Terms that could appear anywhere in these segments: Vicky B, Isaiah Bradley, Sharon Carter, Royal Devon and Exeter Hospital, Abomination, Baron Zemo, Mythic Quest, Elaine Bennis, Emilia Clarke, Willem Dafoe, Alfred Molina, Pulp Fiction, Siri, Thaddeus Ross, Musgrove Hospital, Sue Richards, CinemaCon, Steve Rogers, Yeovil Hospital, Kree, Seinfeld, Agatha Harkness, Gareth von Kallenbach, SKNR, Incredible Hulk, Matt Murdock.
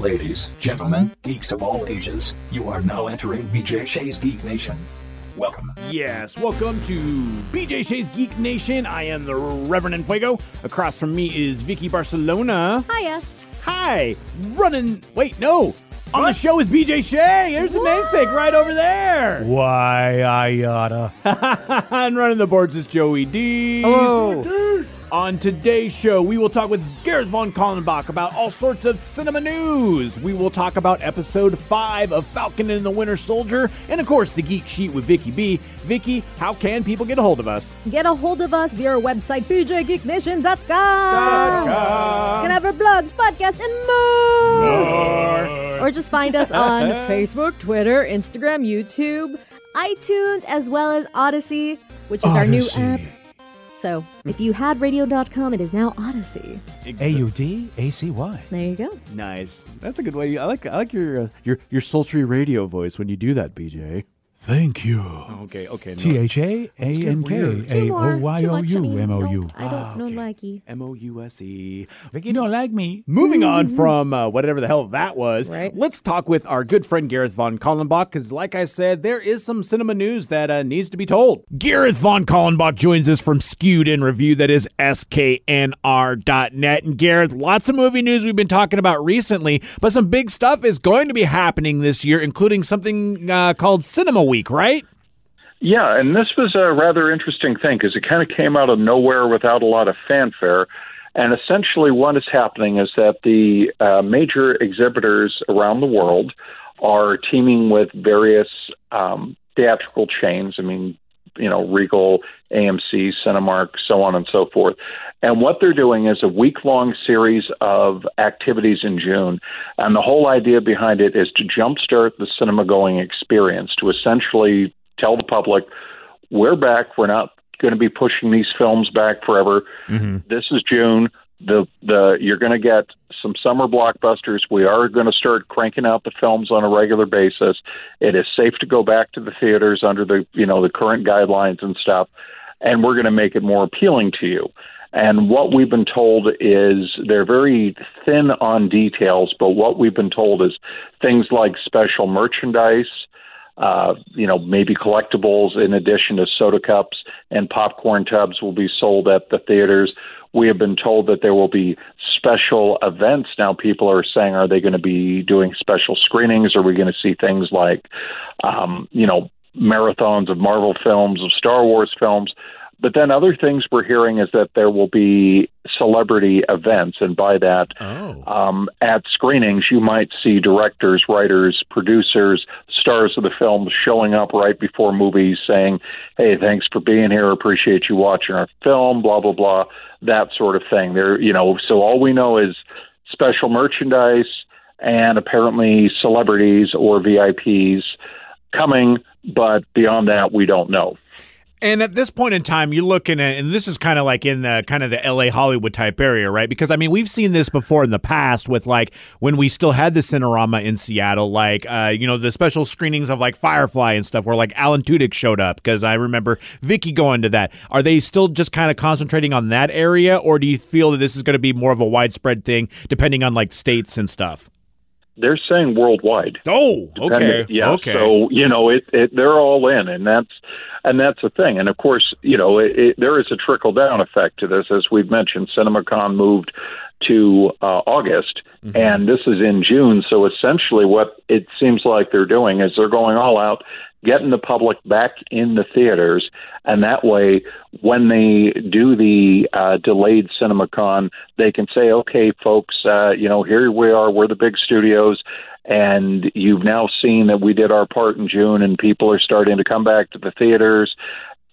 Ladies, gentlemen, geeks of all ages, you are now entering BJ Shea's Geek Nation. Welcome. Yes, welcome to BJ Shea's Geek Nation. I am the Reverend Enfuego. Across from me is Vicky Barcelona. Hiya. Hi. On the show is BJ Shea. There's the namesake right over there. Why, I oughta. And running the boards is Joey D. Hello. On today's show, we will talk with Gareth von Kallenbach about all sorts of cinema news. We will talk about episode 5 of Falcon and the Winter Soldier. And, of course, the Geek Sheet with Vicky B. Vicky, how can people get a hold of us? Get a hold of us via our website, BJGeekNation.com. You can have our blogs, podcasts, and more. Or just find us on Facebook, Twitter, Instagram, YouTube, iTunes, as well as Audacy, which is our new app. So, if you had radio.com, it is now Audacy. AUDACY. There you go. Nice. That's a good way. I like your sultry radio voice when you do that, BJ. Thank you. Okay, okay. THANKANKAOYOUMOU. I don't know Mikey. MOUSE. Vicky don't like me. Moving on from whatever the hell that was, right? Let's talk with our good friend Gareth von Kallenbach, because like I said, there is some cinema news that needs to be told. Gareth von Kallenbach joins us from Skewed in Review, that is sknr.net. And Gareth, lots of movie news we've been talking about recently, but some big stuff is going to be happening this year, including something called Cinema Week, right? Yeah, and this was a rather interesting thing because it kind of came out of nowhere without a lot of fanfare. And essentially what is happening is that the major exhibitors around the world are teaming with various theatrical chains. I mean, you know, Regal, AMC, Cinemark, so on and so forth. And what they're doing is a week-long series of activities in June. And the whole idea behind it is to jumpstart the cinema-going experience, to essentially tell the public, we're back, we're not going to be pushing these films back forever. Mm-hmm. This is June. You're going to get some summer blockbusters. We are going to start cranking out the films on a regular basis. It is safe to go back to the theaters under the current guidelines and stuff, and we're going to make it more appealing to you. And what we've been told is they're very thin on details, but what we've been told is things like special merchandise, maybe collectibles in addition to soda cups and popcorn tubs will be sold at the theaters. We have been told that there will be special events. Now people are saying, are they going to be doing special screenings? Are we going to see things like, marathons of Marvel films, of Star Wars films? But then other things we're hearing is that there will be celebrity events. And by that, at screenings, you might see directors, writers, producers, stars of the film showing up right before movies saying, hey, thanks for being here. Appreciate you watching our film, blah, blah, blah, that sort of thing. So all we know is special merchandise and apparently celebrities or VIPs coming. But beyond that, we don't know. And at this point in time, you're looking at, and this is kind of like in the kind of the L.A. Hollywood type area, right? Because, I mean, we've seen this before in the past with, like, when we still had the Cinerama in Seattle, like, the special screenings of, like, Firefly and stuff where, like, Alan Tudyk showed up, because I remember Vicky going to that. Are they still just kind of concentrating on that area, or do you feel that this is going to be more of a widespread thing depending on, like, states and stuff? They're saying worldwide. Oh, okay. Yeah, okay. So, they're all in, and that's the thing. And, of course, there is a trickle-down effect to this. As we've mentioned, CinemaCon moved to August, and this is in June. So, essentially, what it seems like they're doing is they're going all out, getting the public back in the theaters, and that way, when they do the delayed CinemaCon, they can say, okay, folks, here we are, we're the big studios, and you've now seen that we did our part in June, and people are starting to come back to the theaters,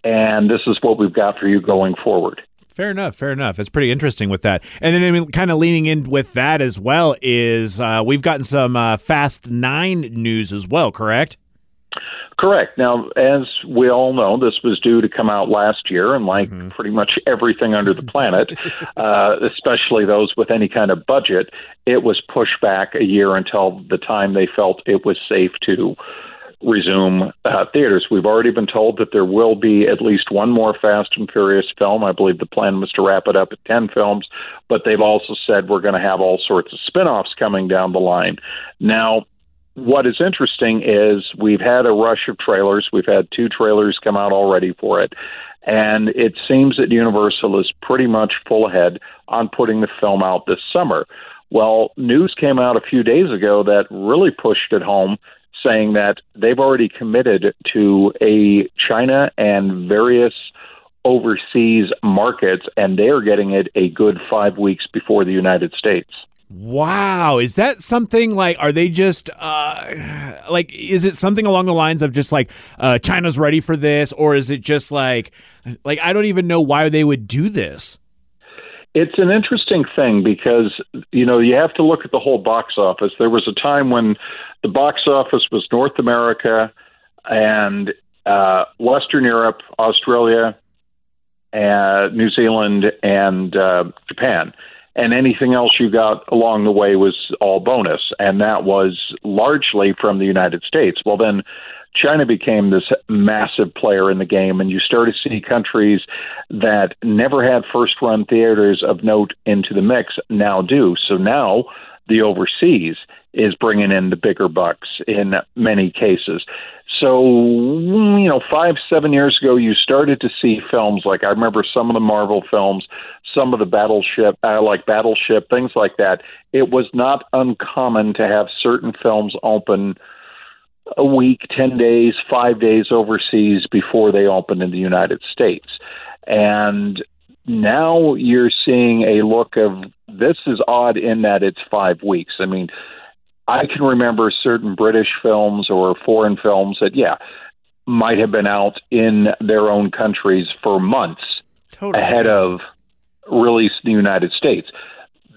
and this is what we've got for you going forward. Fair enough. It's pretty interesting with that. And then, I mean, kind of leaning in with that as well is we've gotten some Fast 9 news as well, correct? Correct. Now, as we all know, this was due to come out last year, and like pretty much everything under the planet, especially those with any kind of budget, it was pushed back a year until the time they felt it was safe to resume theaters. We've already been told that there will be at least one more Fast and Furious film. I believe the plan was to wrap it up at 10 films, but they've also said we're going to have all sorts of spinoffs coming down the line. Now, what is interesting is we've had a rush of trailers. We've had 2 trailers come out already for it. And it seems that Universal is pretty much full ahead on putting the film out this summer. Well, news came out a few days ago that really pushed it home, saying that they've already committed to a China and various overseas markets, and they are getting it a good 5 weeks before the United States. Wow. Is that something like, are they just like, is it something along the lines of just like China's ready for this? Or is it just like, I don't even know why they would do this. It's an interesting thing because, you know, you have to look at the whole box office. There was a time when the box office was North America and Western Europe, Australia, New Zealand, and Japan. And anything else you got along the way was all bonus. And that was largely from the United States. Well, then China became this massive player in the game. And you started to see countries that never had first-run theaters of note into the mix now do. So now the overseas is bringing in the bigger bucks in many cases. So, you know, 5-7 years ago, you started to see films like, I remember some of the Marvel films, some of the Battleship, things like that. It was not uncommon to have certain films open a week, 10 days, 5 days overseas before they opened in the United States. And now you're seeing a look of, this is odd in that it's 5 weeks. I mean, I can remember certain British films or foreign films that, yeah, might have been out in their own countries for months ahead of release in the United States.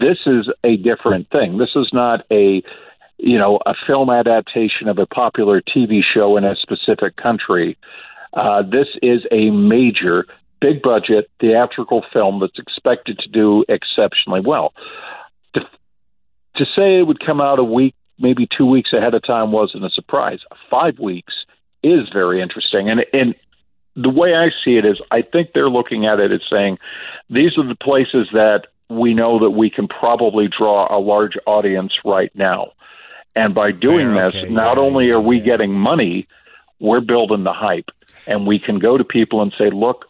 This is a different thing. This is not a, you know, a film adaptation of a popular TV show in a specific country. This is a major, big budget theatrical film that's expected to do exceptionally well. To say it would come out a week, maybe 2 weeks ahead of time wasn't a surprise. 5 weeks is very interesting. And the way I see it is I think they're looking at it as saying these are the places that we know that we can probably draw a large audience right now. And by doing this, not only are we getting money, we're building the hype. And we can go to people and say, look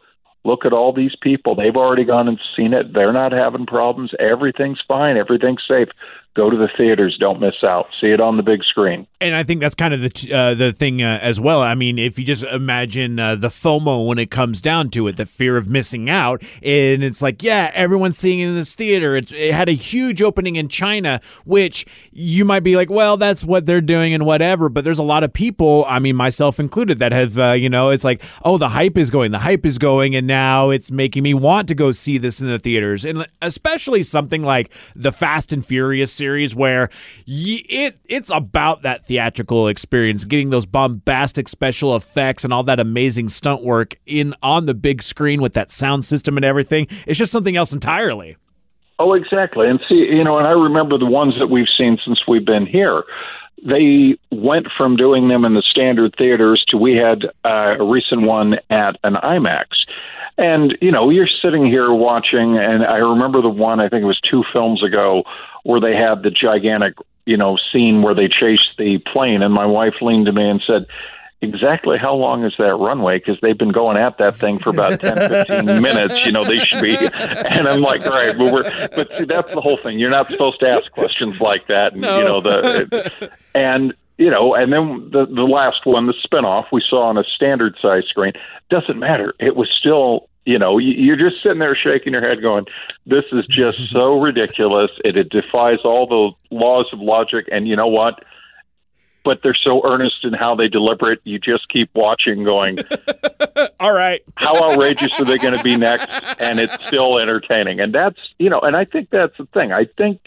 at all these people. They've already gone and seen it. They're not having problems. Everything's fine. Everything's safe. Go to the theaters. Don't miss out. See it on the big screen. And I think that's kind of the thing as well. I mean, if you just imagine the FOMO when it comes down to it, the fear of missing out. And it's like, yeah, everyone's seeing it in this theater. It had a huge opening in China, which you might be like, well, that's what they're doing and whatever. But there's a lot of people, I mean, myself included, that have, you know, it's like, oh, the hype is going. And now it's making me want to go see this in the theaters. And especially something like the Fast and Furious series. Where it's about that theatrical experience, getting those bombastic special effects and all that amazing stunt work in on the big screen with that sound system and everything. It's just something else entirely. Oh, exactly. And see, you know, and I remember the ones that we've seen since we've been here. They went from doing them in the standard theaters to we had a recent one at an IMAX. And, you know, you're sitting here watching, and I remember the one, I think it was 2 films ago, where they had the gigantic, you know, scene where they chased the plane. And my wife leaned to me and said, exactly how long is that runway? Because they've been going at that thing for about 10, 15 minutes. You know, they should be. And I'm like, all right, but see, that's the whole thing. You're not supposed to ask questions like that. And, no. You know, and then the last one, the spinoff we saw on a standard size screen, doesn't matter. It was still, you know, you're just sitting there shaking your head going, this is just so ridiculous. It defies all the laws of logic. And you know what? But they're so earnest in how they deliver it. You just keep watching going, all right, how outrageous are they going to be next? And it's still entertaining. And that's, you know, and I think that's the thing. I think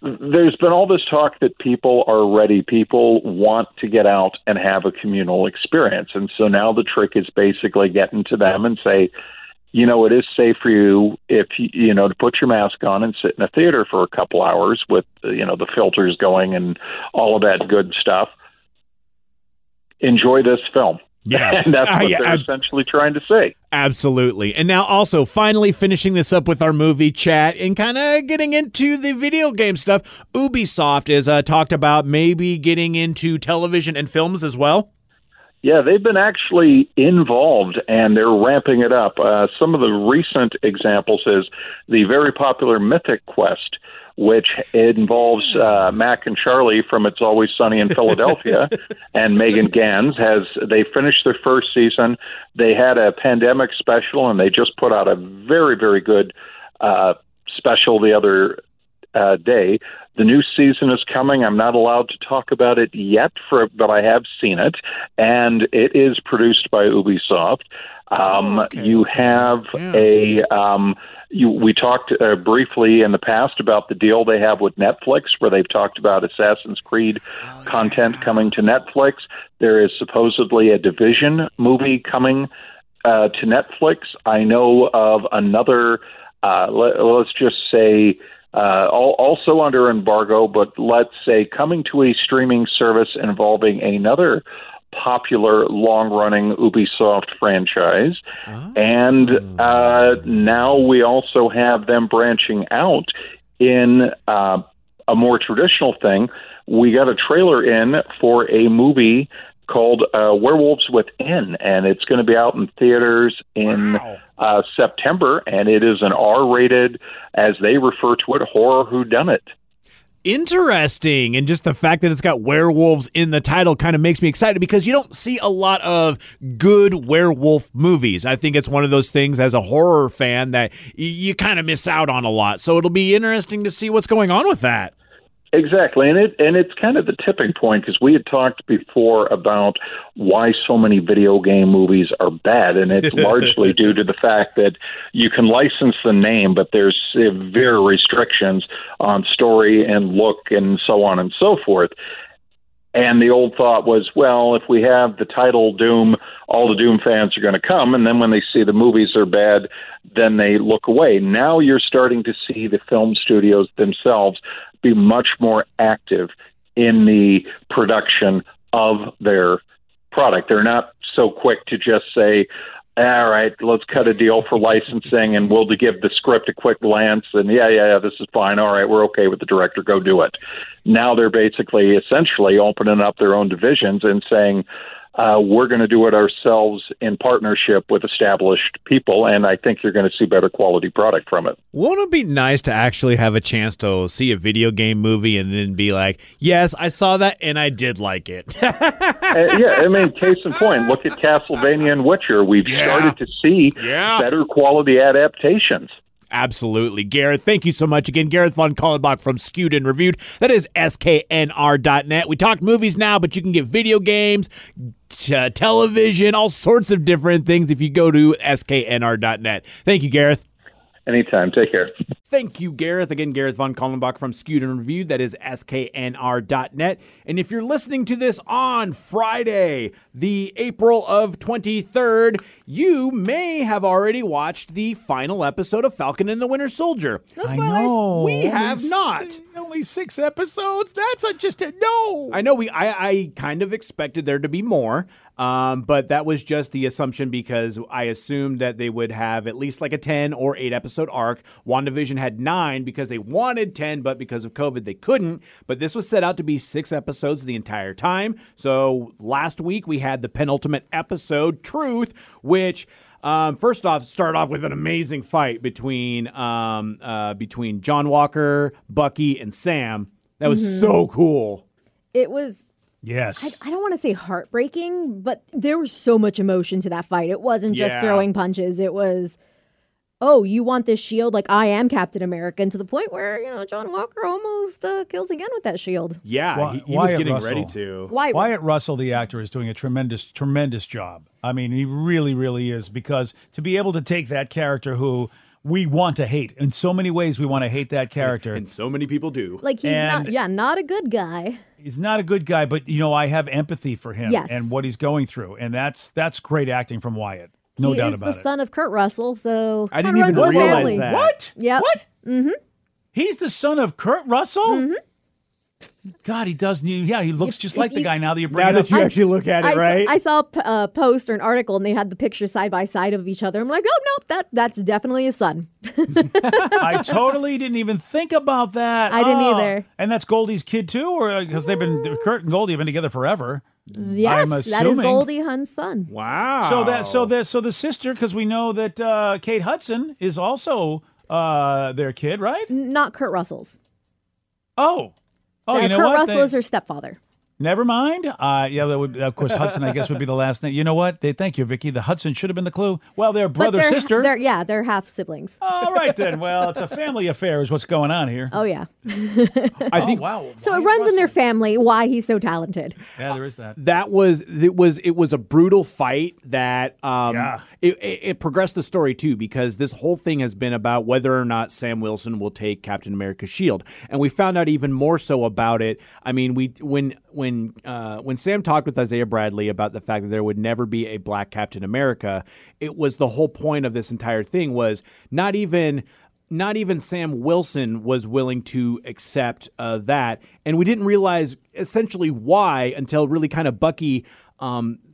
there's been all this talk that people are ready. People want to get out and have a communal experience. And so now the trick is basically getting to them and say, you know, it is safe for you if you know to put your mask on and sit in a theater for a couple hours with, you know, the filters going and all of that good stuff. enjoy this film. Yeah. And that's what they're essentially trying to say. Absolutely. And now also finally finishing this up with our movie chat and kind of getting into the video game stuff. Ubisoft has talked about maybe getting into television and films as well. Yeah, they've been actually involved, and they're ramping it up. Some of the recent examples is the very popular Mythic Quest, which involves Mac and Charlie from It's Always Sunny in Philadelphia, and Megan Gans. They finished their first season. They had a pandemic special, and they just put out a very, very good special the other day. The new season is coming. I'm not allowed to talk about it yet, but I have seen it, and it is produced by Ubisoft. You have we talked briefly in the past about the deal they have with Netflix, where they've talked about Assassin's Creed content coming to Netflix. There is supposedly a Division movie coming to Netflix. I know of another, let's just say, also under embargo, but let's say coming to a streaming service involving another popular long-running Ubisoft franchise. And now we also have them branching out in a more traditional thing. We got a trailer in for a movie called Werewolves Within, and it's going to be out in theaters in September, and it is an R-rated, as they refer to it, horror whodunit. Interesting. And just the fact that it's got werewolves in the title kind of makes me excited, because you don't see a lot of good werewolf movies. I think it's one of those things as a horror fan that you kind of miss out on a lot. So it'll be interesting to see what's going on with that. Exactly. And it's kind of the tipping point, because we had talked before about why so many video game movies are bad. And it's largely due to the fact that you can license the name, but there's severe restrictions on story and look and so on and so forth. And the old thought was, well, if we have the title Doom, all the Doom fans are going to come. And then when they see the movies are bad, then they look away. Now you're starting to see the film studios themselves be much more active in the production of their product. They're not so quick to just say, all right, let's cut a deal for licensing, and we'll give the script a quick glance, and yeah, this is fine. All right, we're okay with the director. Go do it. Now they're basically, essentially, opening up their own divisions and saying, we're going to do it ourselves in partnership with established people, and I think you're going to see better quality product from it. Won't it be nice to actually have a chance to see a video game movie and then be like, yes, I saw that, and I did like it. Yeah, I mean, case in point, look at Castlevania and Witcher. We've started to see better quality adaptations. Absolutely. Gareth, thank you so much again. Gareth von Kallenbach from Skewed and Reviewed. That is sknr.net. We talked movies now, but you can get video games, television, all sorts of different things if you go to sknr.net. Thank you, Gareth. Anytime. Take care. Thank you, Gareth. Again, Gareth von Kallenbach from Skewed and Reviewed. That is sknr.net. And if you're listening to this on Friday, the April of 23rd, you may have already watched the final episode of Falcon and the Winter Soldier. No spoilers. I know. We have not. Only 6 episodes? That's no. I know. I kind of expected there to be more, but that was just the assumption, because I assumed that they would have at least like a 10 or 8 episode arc. WandaVision had 9 because they wanted 10, but because of COVID, they couldn't. But this was set out to be 6 episodes the entire time. So last week we had the penultimate episode, Truth, which first off, start off with an amazing fight between John Walker, Bucky, and Sam. That was so cool. It was. Yes. I don't want to say heartbreaking, but there was so much emotion to that fight. It wasn't just throwing punches. It was, oh, you want this shield? Like, I am Captain America, and to the point where, John Walker almost kills again with that shield. Yeah, he was getting ready to. Wyatt Russell, the actor, is doing a tremendous, tremendous job. I mean, he really, really is, because to be able to take that character who we want to hate, in so many ways we want to hate that character. And so many people do. Like, he's not a good guy. He's not a good guy, but, I have empathy for him and what he's going through, and that's great acting from Wyatt. No doubt about it. He is the son of Kurt Russell, so I didn't even realize that. What? Yeah. What? Mm-hmm. He's the son of Kurt Russell? Mm-hmm. God, he does. Yeah, he looks just like the guy now that you're bringing up. Now that you actually look at it, right? I saw a post or an article, and they had the pictures side by side of each other. I'm like, oh, no, that's definitely his son. I totally didn't even think about that. I didn't either. And that's Goldie's kid, too? Or because they've been, Kurt and Goldie have been together forever. Yes, that is Goldie Hawn's son. Wow. So the sister, because we know that Kate Hudson is also their kid, right? Not Kurt Russell's. Oh, you know Kurt Russell is her stepfather. Never mind. Yeah, that would, of course, Hudson, I guess, would be the last name. You know what? Thank you, Vicky. The Hudson should have been the clue. Well, they're brother-sister. Yeah, they're half-siblings. All right, then. Well, it's a family affair is what's going on here. Oh, yeah. Wow. So it runs in their family why he's so talented. Yeah, there is that. It was a brutal fight that it progressed the story, too, because this whole thing has been about whether or not Sam Wilson will take Captain America's shield. And we found out even more so about it. I mean, when Sam talked with Isaiah Bradley about the fact that there would never be a black Captain America, it was the whole point of this entire thing was not even Sam Wilson was willing to accept that. And we didn't realize essentially why until really kind of Bucky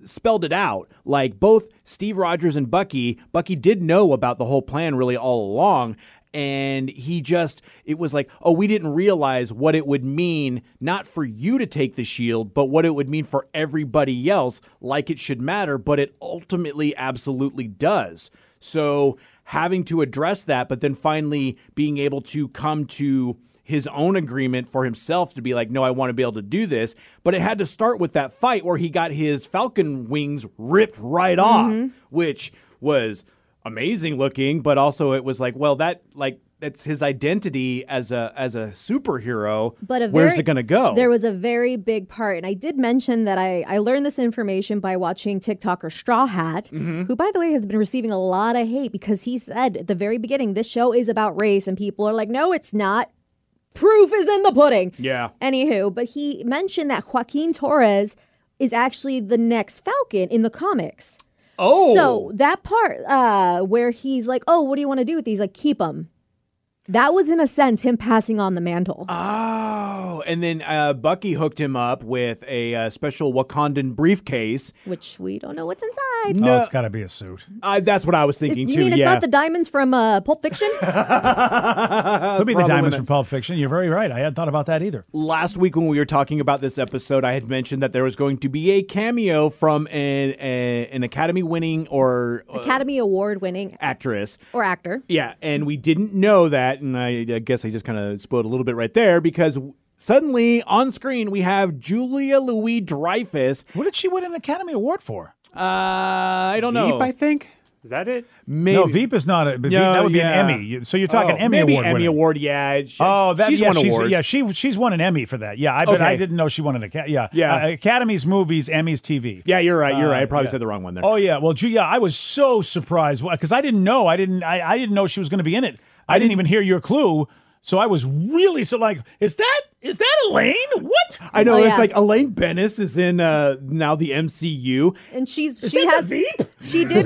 spelled it out. Like both Steve Rogers and Bucky did know about the whole plan really all along. And it was like, oh, we didn't realize what it would mean, not for you to take the shield, but what it would mean for everybody else, like it should matter, but it ultimately absolutely does. So having to address that, but then finally being able to come to his own agreement for himself to be like, no, I want to be able to do this. But it had to start with that fight where he got his Falcon wings ripped right off, which was amazing looking, but also it was like, well, that's his identity as a superhero. But where's it going to go? There was a very big part, and I did mention that I learned this information by watching TikToker Straw Hat, who, by the way, has been receiving a lot of hate because he said at the very beginning, this show is about race, and people are like, no, it's not. Proof is in the pudding. Yeah. Anywho, but he mentioned that Joaquin Torres is actually the next Falcon in the comics. Oh, so that part where he's like, oh, what do you want to do with these? Like, keep them. That was, in a sense, him passing on the mantle. Oh, and then Bucky hooked him up with a special Wakandan briefcase. Which we don't know what's inside. No, it's got to be a suit. That's what I was thinking, too. You mean it's not the diamonds from Pulp Fiction? Could be the diamonds from Pulp Fiction. You're very right. I hadn't thought about that either. Last week when we were talking about this episode, I had mentioned that there was going to be a cameo from an Academy-winning or... Academy Award-winning... actress. Or actor. Yeah, and we didn't know that. And I guess I just kind of spoiled a little bit right there because suddenly on screen we have Julia Louis-Dreyfus. What did she win an Academy Award for? I don't know. VEEP, I think. Is that it? Maybe. No, VEEP is not. That would be an Emmy. So you're talking Emmy Award. Maybe Emmy Award, yeah. She's won awards. Yeah, she's won an Emmy for that. Yeah, but I didn't know she won an Academy. Yeah. Academy's movies, Emmy's TV. Yeah, you're right. I probably said the wrong one there. Oh, yeah. Well, I was so surprised because I didn't know. I didn't know she was going to be in it. I didn't even hear your clue, so I was really is that Elaine? What? I know, it's like Elaine Bennis is in now the MCU, and she did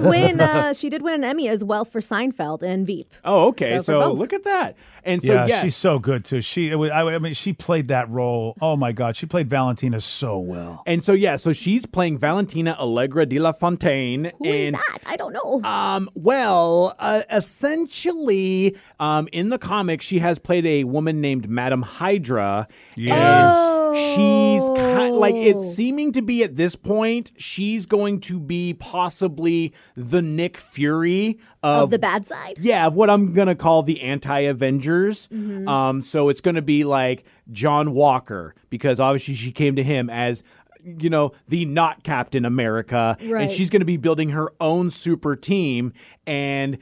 win an Emmy as well for Seinfeld and Veep. Oh, okay, so look at that, and so yeah, she's so good too. She played that role. Oh my God, she played Valentina so well, and so she's playing Valentina Allegra de la Fontaine. Who is that? I don't know. Essentially, in the comics, she has played a woman named Madame Hydra. Yes. And she's kind of, like, it's seeming to be at this point, she's going to be possibly the Nick Fury of the bad side. Yeah, of what I'm going to call the anti-Avengers. Mm-hmm. So it's going to be like John Walker, because obviously she came to him as, you know, the not Captain America. Right. And she's going to be building her own super team. And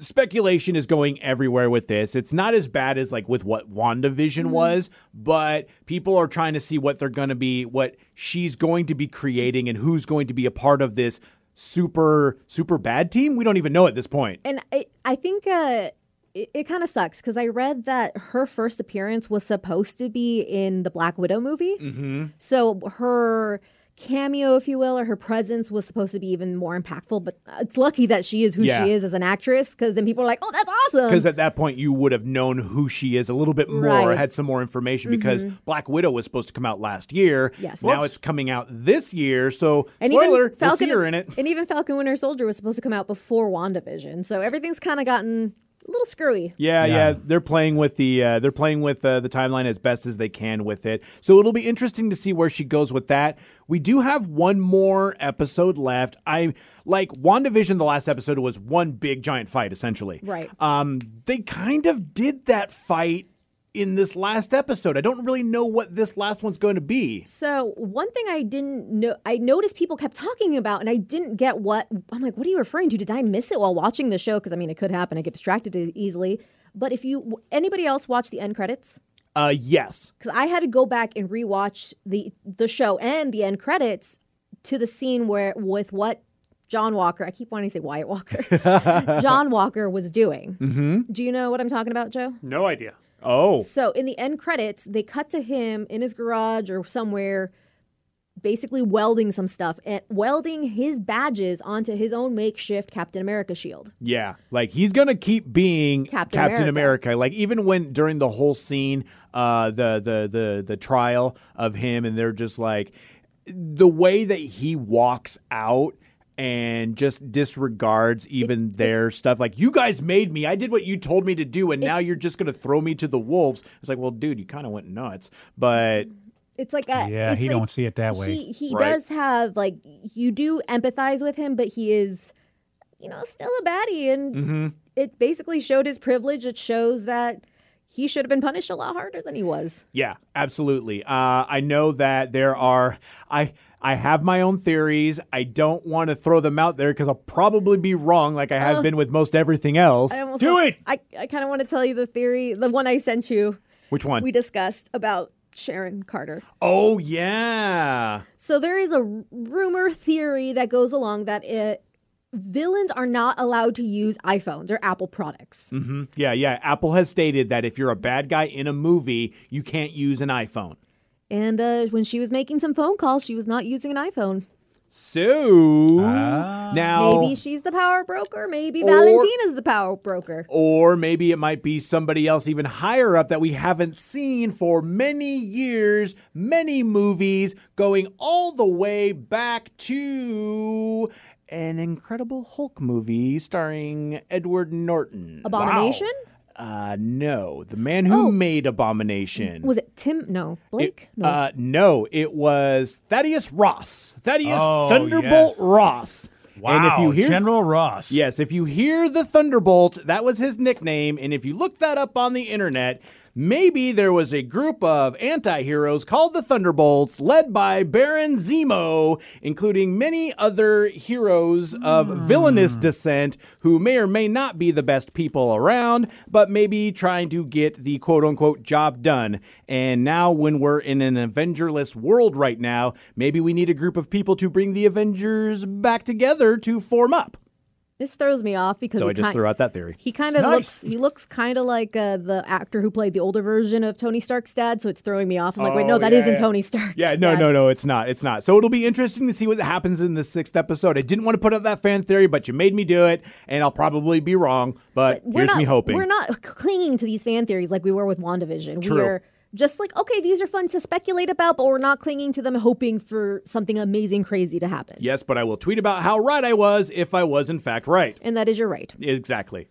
speculation is going everywhere with this. It's not as bad as like with what WandaVision was, but people are trying to see what they're going to be, what she's going to be creating and who's going to be a part of this super bad team. We don't even know at this point. And I think it kind of sucks because I read that her first appearance was supposed to be in the Black Widow movie. So her cameo, if you will, or her presence was supposed to be even more impactful. But it's lucky that she is who she is as an actress, because then people are like, oh, that's awesome. Because at that point, you would have known who she is a little bit more, or had some more information, because Black Widow was supposed to come out last year. Yes. Now it's coming out this year, so and spoiler, we'll see her in it. And even Falcon Winter Soldier was supposed to come out before WandaVision, so everything's kind of gotten a little screwy. Yeah. They're playing with the timeline as best as they can with it. So it'll be interesting to see where she goes with that. We do have one more episode left. I like WandaVision. The last episode was one big giant fight, essentially. Right. They kind of did that fight in this last episode. I don't really know what this last one's going to be. So one thing I didn't know, I noticed people kept talking about, and I didn't get what, I'm like, what are you referring to? Did I miss it while watching the show? Because, I mean, it could happen. I get distracted easily. But if you, anybody else watch the end credits? Yes. Because I had to go back and rewatch the show and the end credits to the scene where, with what John Walker, I keep wanting to say Wyatt Walker, John Walker was doing. Mm-hmm. Do you know what I'm talking about, Joe? No idea. Oh. So in the end credits, they cut to him in his garage or somewhere basically welding some stuff and welding his badges onto his own makeshift Captain America shield. Yeah. Like, he's going to keep being Captain America. Like, even when during the whole scene, the trial of him, and they're just like, the way that he walks out and just disregards even their stuff. Like, you guys made me. I did what you told me to do, and now you're just going to throw me to the wolves. It's like, well, dude, you kind of went nuts. But it's like a... Yeah, he like, don't see it that way. He right? does have, like, you do empathize with him, but he is, you know, still a baddie. And it basically showed his privilege. It shows that he should have been punished a lot harder than he was. Yeah, absolutely. I know that there are... I have my own theories. I don't want to throw them out there because I'll probably be wrong, like I have been with most everything else. I kind of want to tell you the theory, the one I sent you. Which one? We discussed about Sharon Carter. Oh, yeah. So there is a rumor theory that goes along that villains are not allowed to use iPhones or Apple products. Mm-hmm. Yeah. Apple has stated that if you're a bad guy in a movie, you can't use an iPhone. And when she was making some phone calls, she was not using an iPhone. So now maybe she's the power broker. Maybe Valentina's the power broker. Or maybe it might be somebody else even higher up that we haven't seen for many years, many movies, going all the way back to an Incredible Hulk movie starring Edward Norton. Abomination? Wow. No, the man who made Abomination. Was it Tim? No. Blake? No. No, it was Thaddeus Ross. Thunderbolt Ross. Wow, and if you hear General Ross. Yes, if you hear the Thunderbolt, that was his nickname. And if you look that up on the internet, maybe there was a group of anti-heroes called the Thunderbolts, led by Baron Zemo, including many other heroes of villainous descent who may or may not be the best people around, but maybe trying to get the quote-unquote job done. And now when we're in an Avenger-less world right now, maybe we need a group of people to bring the Avengers back together to form up. This throws me off because so I just threw out that theory. He kind of looks kind of like the actor who played the older version of Tony Stark's dad, so it's throwing me off. I'm like, wait, no, that isn't Tony Stark's dad. No, it's not. So it'll be interesting to see what happens in the 6th episode. I didn't want to put up that fan theory, but you made me do it, and I'll probably be wrong, but here's me hoping. We're not clinging to these fan theories like we were with WandaVision. True. We're just like, okay, these are fun to speculate about, but we're not clinging to them, hoping for something amazing, crazy to happen. Yes, but I will tweet about how right I was if I was, in fact, right. And that is your right. Exactly.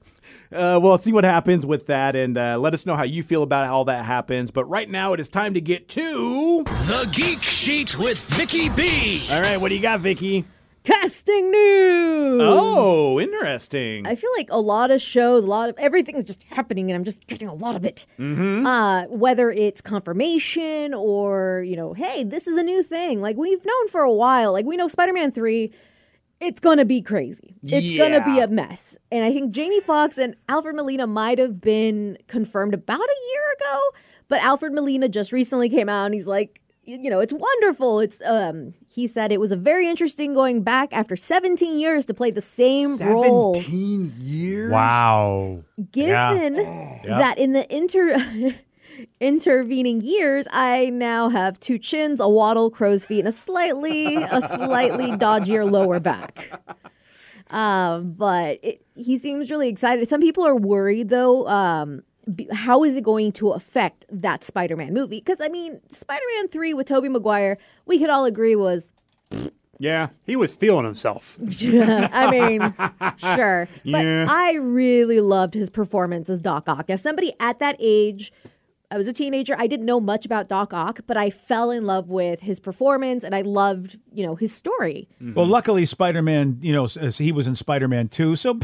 We'll see what happens with that, and let us know how you feel about how that happens. But right now, it is time to get to... The Geek Sheet with Vicky B. All right, what do you got, Vicky? Casting news. Oh, interesting. I feel like a lot of shows, everything's just happening, and I'm just getting a lot of it. Mm-hmm. Whether it's confirmation or, you know, hey, this is a new thing. Like, we've known for a while. Like, we know Spider-Man 3, it's going to be crazy. It's going to be a mess. And I think Jamie Foxx and Alfred Molina might have been confirmed about a year ago, but Alfred Molina just recently came out, and he's like, you know, it's wonderful. It's he said it was a very interesting going back after 17 years to play the same role. 17 years? Wow. Given that in the intervening years, I now have two chins, a waddle, crow's feet, and a slightly dodgier lower back. But he seems really excited. Some people are worried, though, how is it going to affect that Spider-Man movie? Because, I mean, Spider-Man 3 with Tobey Maguire, we could all agree was... Yeah, he was feeling himself. Yeah, I mean, sure. But yeah. I really loved his performance as Doc Ock. As somebody at that age, I was a teenager. I didn't know much about Doc Ock, but I fell in love with his performance, and I loved, you know, his story. Mm-hmm. Well, luckily, Spider-Man, you know, as he was in Spider-Man 2, so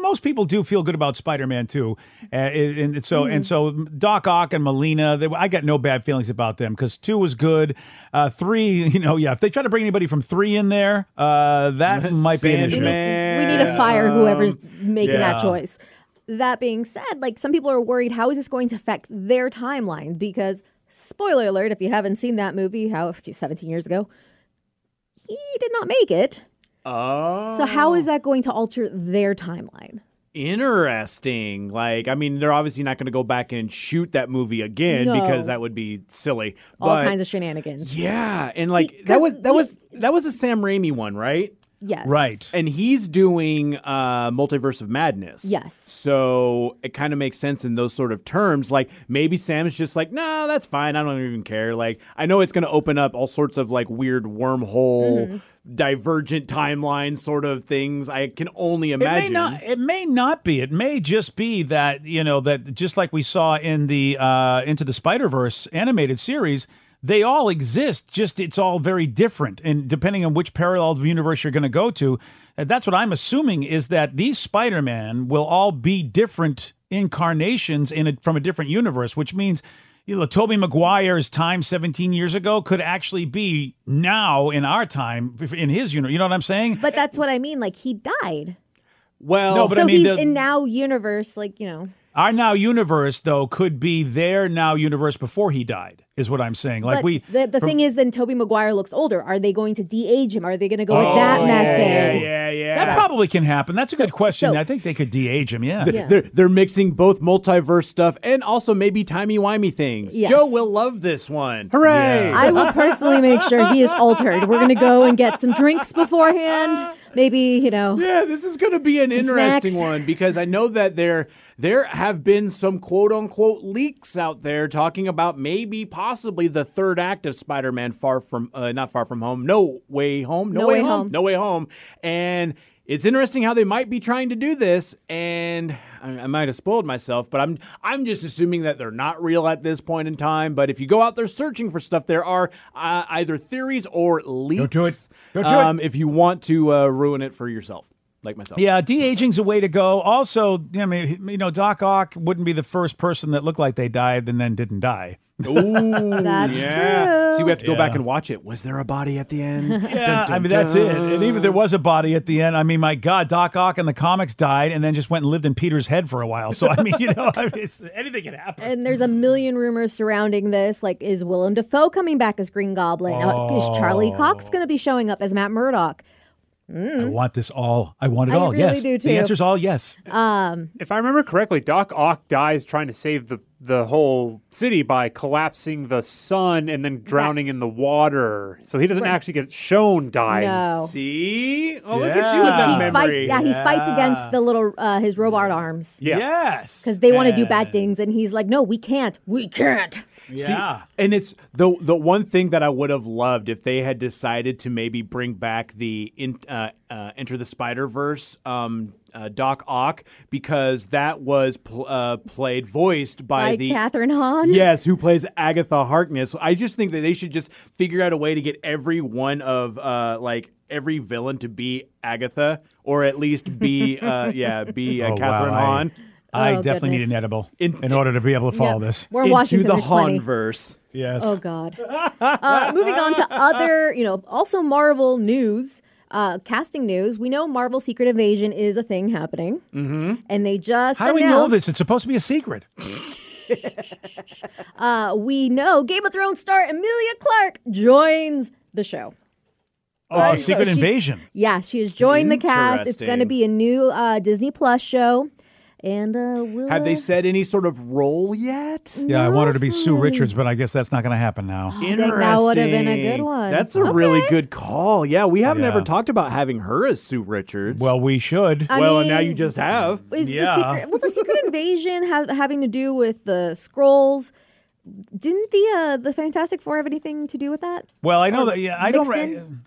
most people do feel good about Spider-Man 2. And so Doc Ock and Molina, I got no bad feelings about them because 2 was good. 3, you know, yeah, if they try to bring anybody from 3 in there, that might be an issue. We need to fire whoever's making that choice. That being said, like, some people are worried, how is this going to affect their timeline? Because, spoiler alert, if you haven't seen that movie, 17 years ago, he did not make it. Oh. So how is that going to alter their timeline? Interesting. Like, I mean, they're obviously not going to go back and shoot that movie again because that would be silly. All kinds of shenanigans. Yeah, and like that was a Sam Raimi one, right? Yes. Right. And he's doing Multiverse of Madness. Yes. So it kind of makes sense in those sort of terms. Like, maybe Sam's just like, no, that's fine. I don't even care. Like, I know it's going to open up all sorts of like weird wormhole divergent timeline sort of things. I can only imagine. It may not be. It may just be that, you know, that just like we saw in the Into the Spider-Verse animated series, they all exist, just it's all very different. And depending on which parallel universe you're going to go to, that's what I'm assuming, is that these Spider-Man will all be different incarnations from a different universe, which means, you know, Tobey Maguire's time 17 years ago could actually be now in our time, in his universe. You know what I'm saying? But that's what I mean. Like, he died. Well, no, but so I mean, he's in now universe, like, you know. Our now universe, though, could be their now universe before he died, is what I'm saying. Like, but the thing is, then Tobey Maguire looks older. Are they going to de-age him? Are they going to go with that method? Yeah. That probably can happen. That's a good question. So, I think they could de-age him, yeah. They're mixing both multiverse stuff and also maybe timey-wimey things. Yes. Joe will love this one. Hooray! Yeah. I will personally make sure he is altered. We're going to go and get some drinks beforehand. Maybe, you know. Yeah, this is going to be an interesting one because I know that there have been some quote-unquote leaks out there talking about maybe possibly the third act of Spider-Man No Way Home. And it's interesting how they might be trying to do this, and I might have spoiled myself, but I'm just assuming that they're not real at this point in time. But if you go out there searching for stuff, there are either theories or leaks. Don't do it. If you want to ruin it for yourself, like myself. Yeah, de-aging's a way to go. Also, I mean, you know, Doc Ock wouldn't be the first person that looked like they died and then didn't die. Ooh, that's true. See, we have to go back and watch it. Was there a body at the end? That's it. And even if there was a body at the end, I mean, my God, Doc Ock in the comics died and then just went and lived in Peter's head for a while. So, I mean, you know, anything can happen. And there's a million rumors surrounding this. Like, is Willem Dafoe coming back as Green Goblin? Is Charlie Cox going to be showing up as Matt Murdock? I want this all. I want it all. Really yes, do too. The answer's all yes. If I remember correctly, Doc Ock dies trying to save the whole city by collapsing the sun and then drowning in the water. So he doesn't actually get shown dying. No. See? Oh, look at you with that memory. He fights against the little his robot arms. Yes. Because they want to do bad things, and he's like, no, we can't. Yeah. See, and it's the one thing that I would have loved if they had decided to maybe bring back the Enter the Spider-Verse Doc Ock, because that was voiced by the Catherine Hahn. Yes, who plays Agatha Harkness. I just think that they should just figure out a way to get every one of every villain to be Agatha, or at least be Catherine Hahn. I definitely need an edible in order to be able to follow this. We're watching the Hanverse. Yes. Oh God. Moving on to other, you know, also Marvel news, casting news. We know Marvel Secret Invasion is a thing happening, and they just how do we know this? It's supposed to be a secret. We know Game of Thrones star Emilia Clarke joins the show. Oh, Secret Invasion. She has joined the cast. It's going to be a new Disney Plus show. And we'll have they said any sort of role yet? Yeah, I wanted to be Sue Richards, but I guess that's not going to happen now. Oh, interesting. That would have been a good one. That's a really good call. Yeah, we haven't ever talked about having her as Sue Richards. Well, we should. I mean, now you just have. The secret invasion having to do with the Skrulls? Didn't the Fantastic Four have anything to do with that? Well, I know that. Yeah,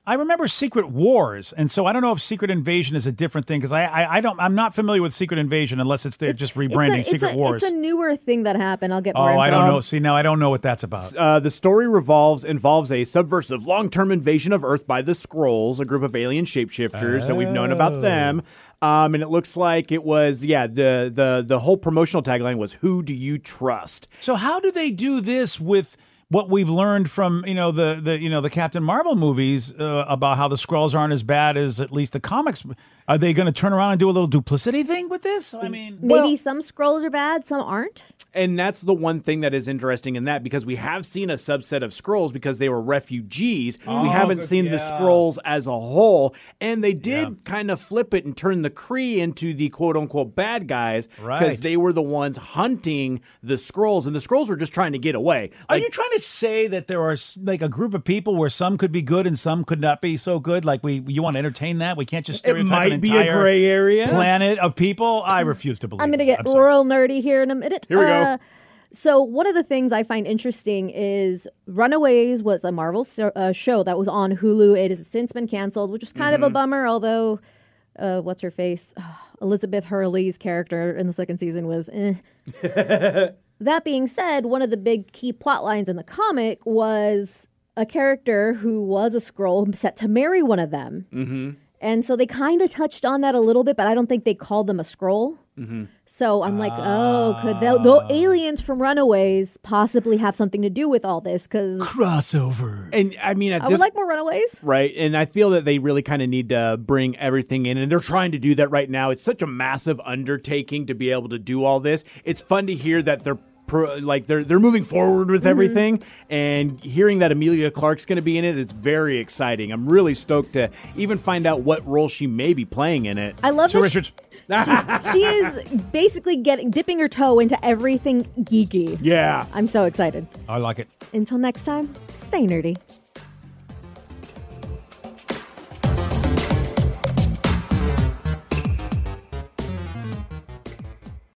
I remember Secret Wars, and so I don't know if Secret Invasion is a different thing because I'm not familiar with Secret Invasion unless they're just rebranding Secret Wars. It's a newer thing that happened. I'll get more info. I don't know. See, now I don't know what that's about. The story involves a subversive long-term invasion of Earth by the Skrulls, a group of alien shapeshifters, and we've known about them. And it looks like it was, the whole promotional tagline was, "Who do you trust?" So how do they do this with what we've learned from, the Captain Marvel movies about how the Skrulls aren't as bad as at least the comics? Are they going to turn around and do a little duplicity thing with this? I mean, maybe some Skrulls are bad, some aren't. And that's the one thing that is interesting in that, because we have seen a subset of Skrulls because they were refugees. Oh, we haven't seen the Skrulls as a whole. And they did kind of flip it and turn the Kree into the quote-unquote bad guys because they were the ones hunting the Skrulls. And the Skrulls were just trying to get away. Are you trying to say that there are like a group of people where some could be good and some could not be so good? Like, you want to entertain that? We can't just stereotype an entire gray area planet of people? I refuse to believe I'm going to get real nerdy here in a minute. Here we go. So one of the things I find interesting is Runaways was a Marvel show that was on Hulu. It has since been canceled, which was kind of a bummer, although what's-her-face? Elizabeth Hurley's character in the second season was That being said, one of the big key plot lines in the comic was a character who was a Skrull set to marry one of them. Mm-hmm. And so they kind of touched on that a little bit, but I don't think they called them a Skrull. Mm-hmm. So I'm like, could the aliens from Runaways possibly have something to do with all this? Because crossover. And I mean, I would like more Runaways, right? And I feel that they really kind of need to bring everything in, and they're trying to do that right now. It's such a massive undertaking to be able to do all this. It's fun to hear that they're moving forward with everything, and hearing that Emilia Clarke's going to be in it, it's very exciting. I'm really stoked to even find out what role she may be playing in it. I love Sue Richards. She is basically dipping her toe into everything geeky. Yeah. I'm so excited. I like it. Until next time, stay nerdy.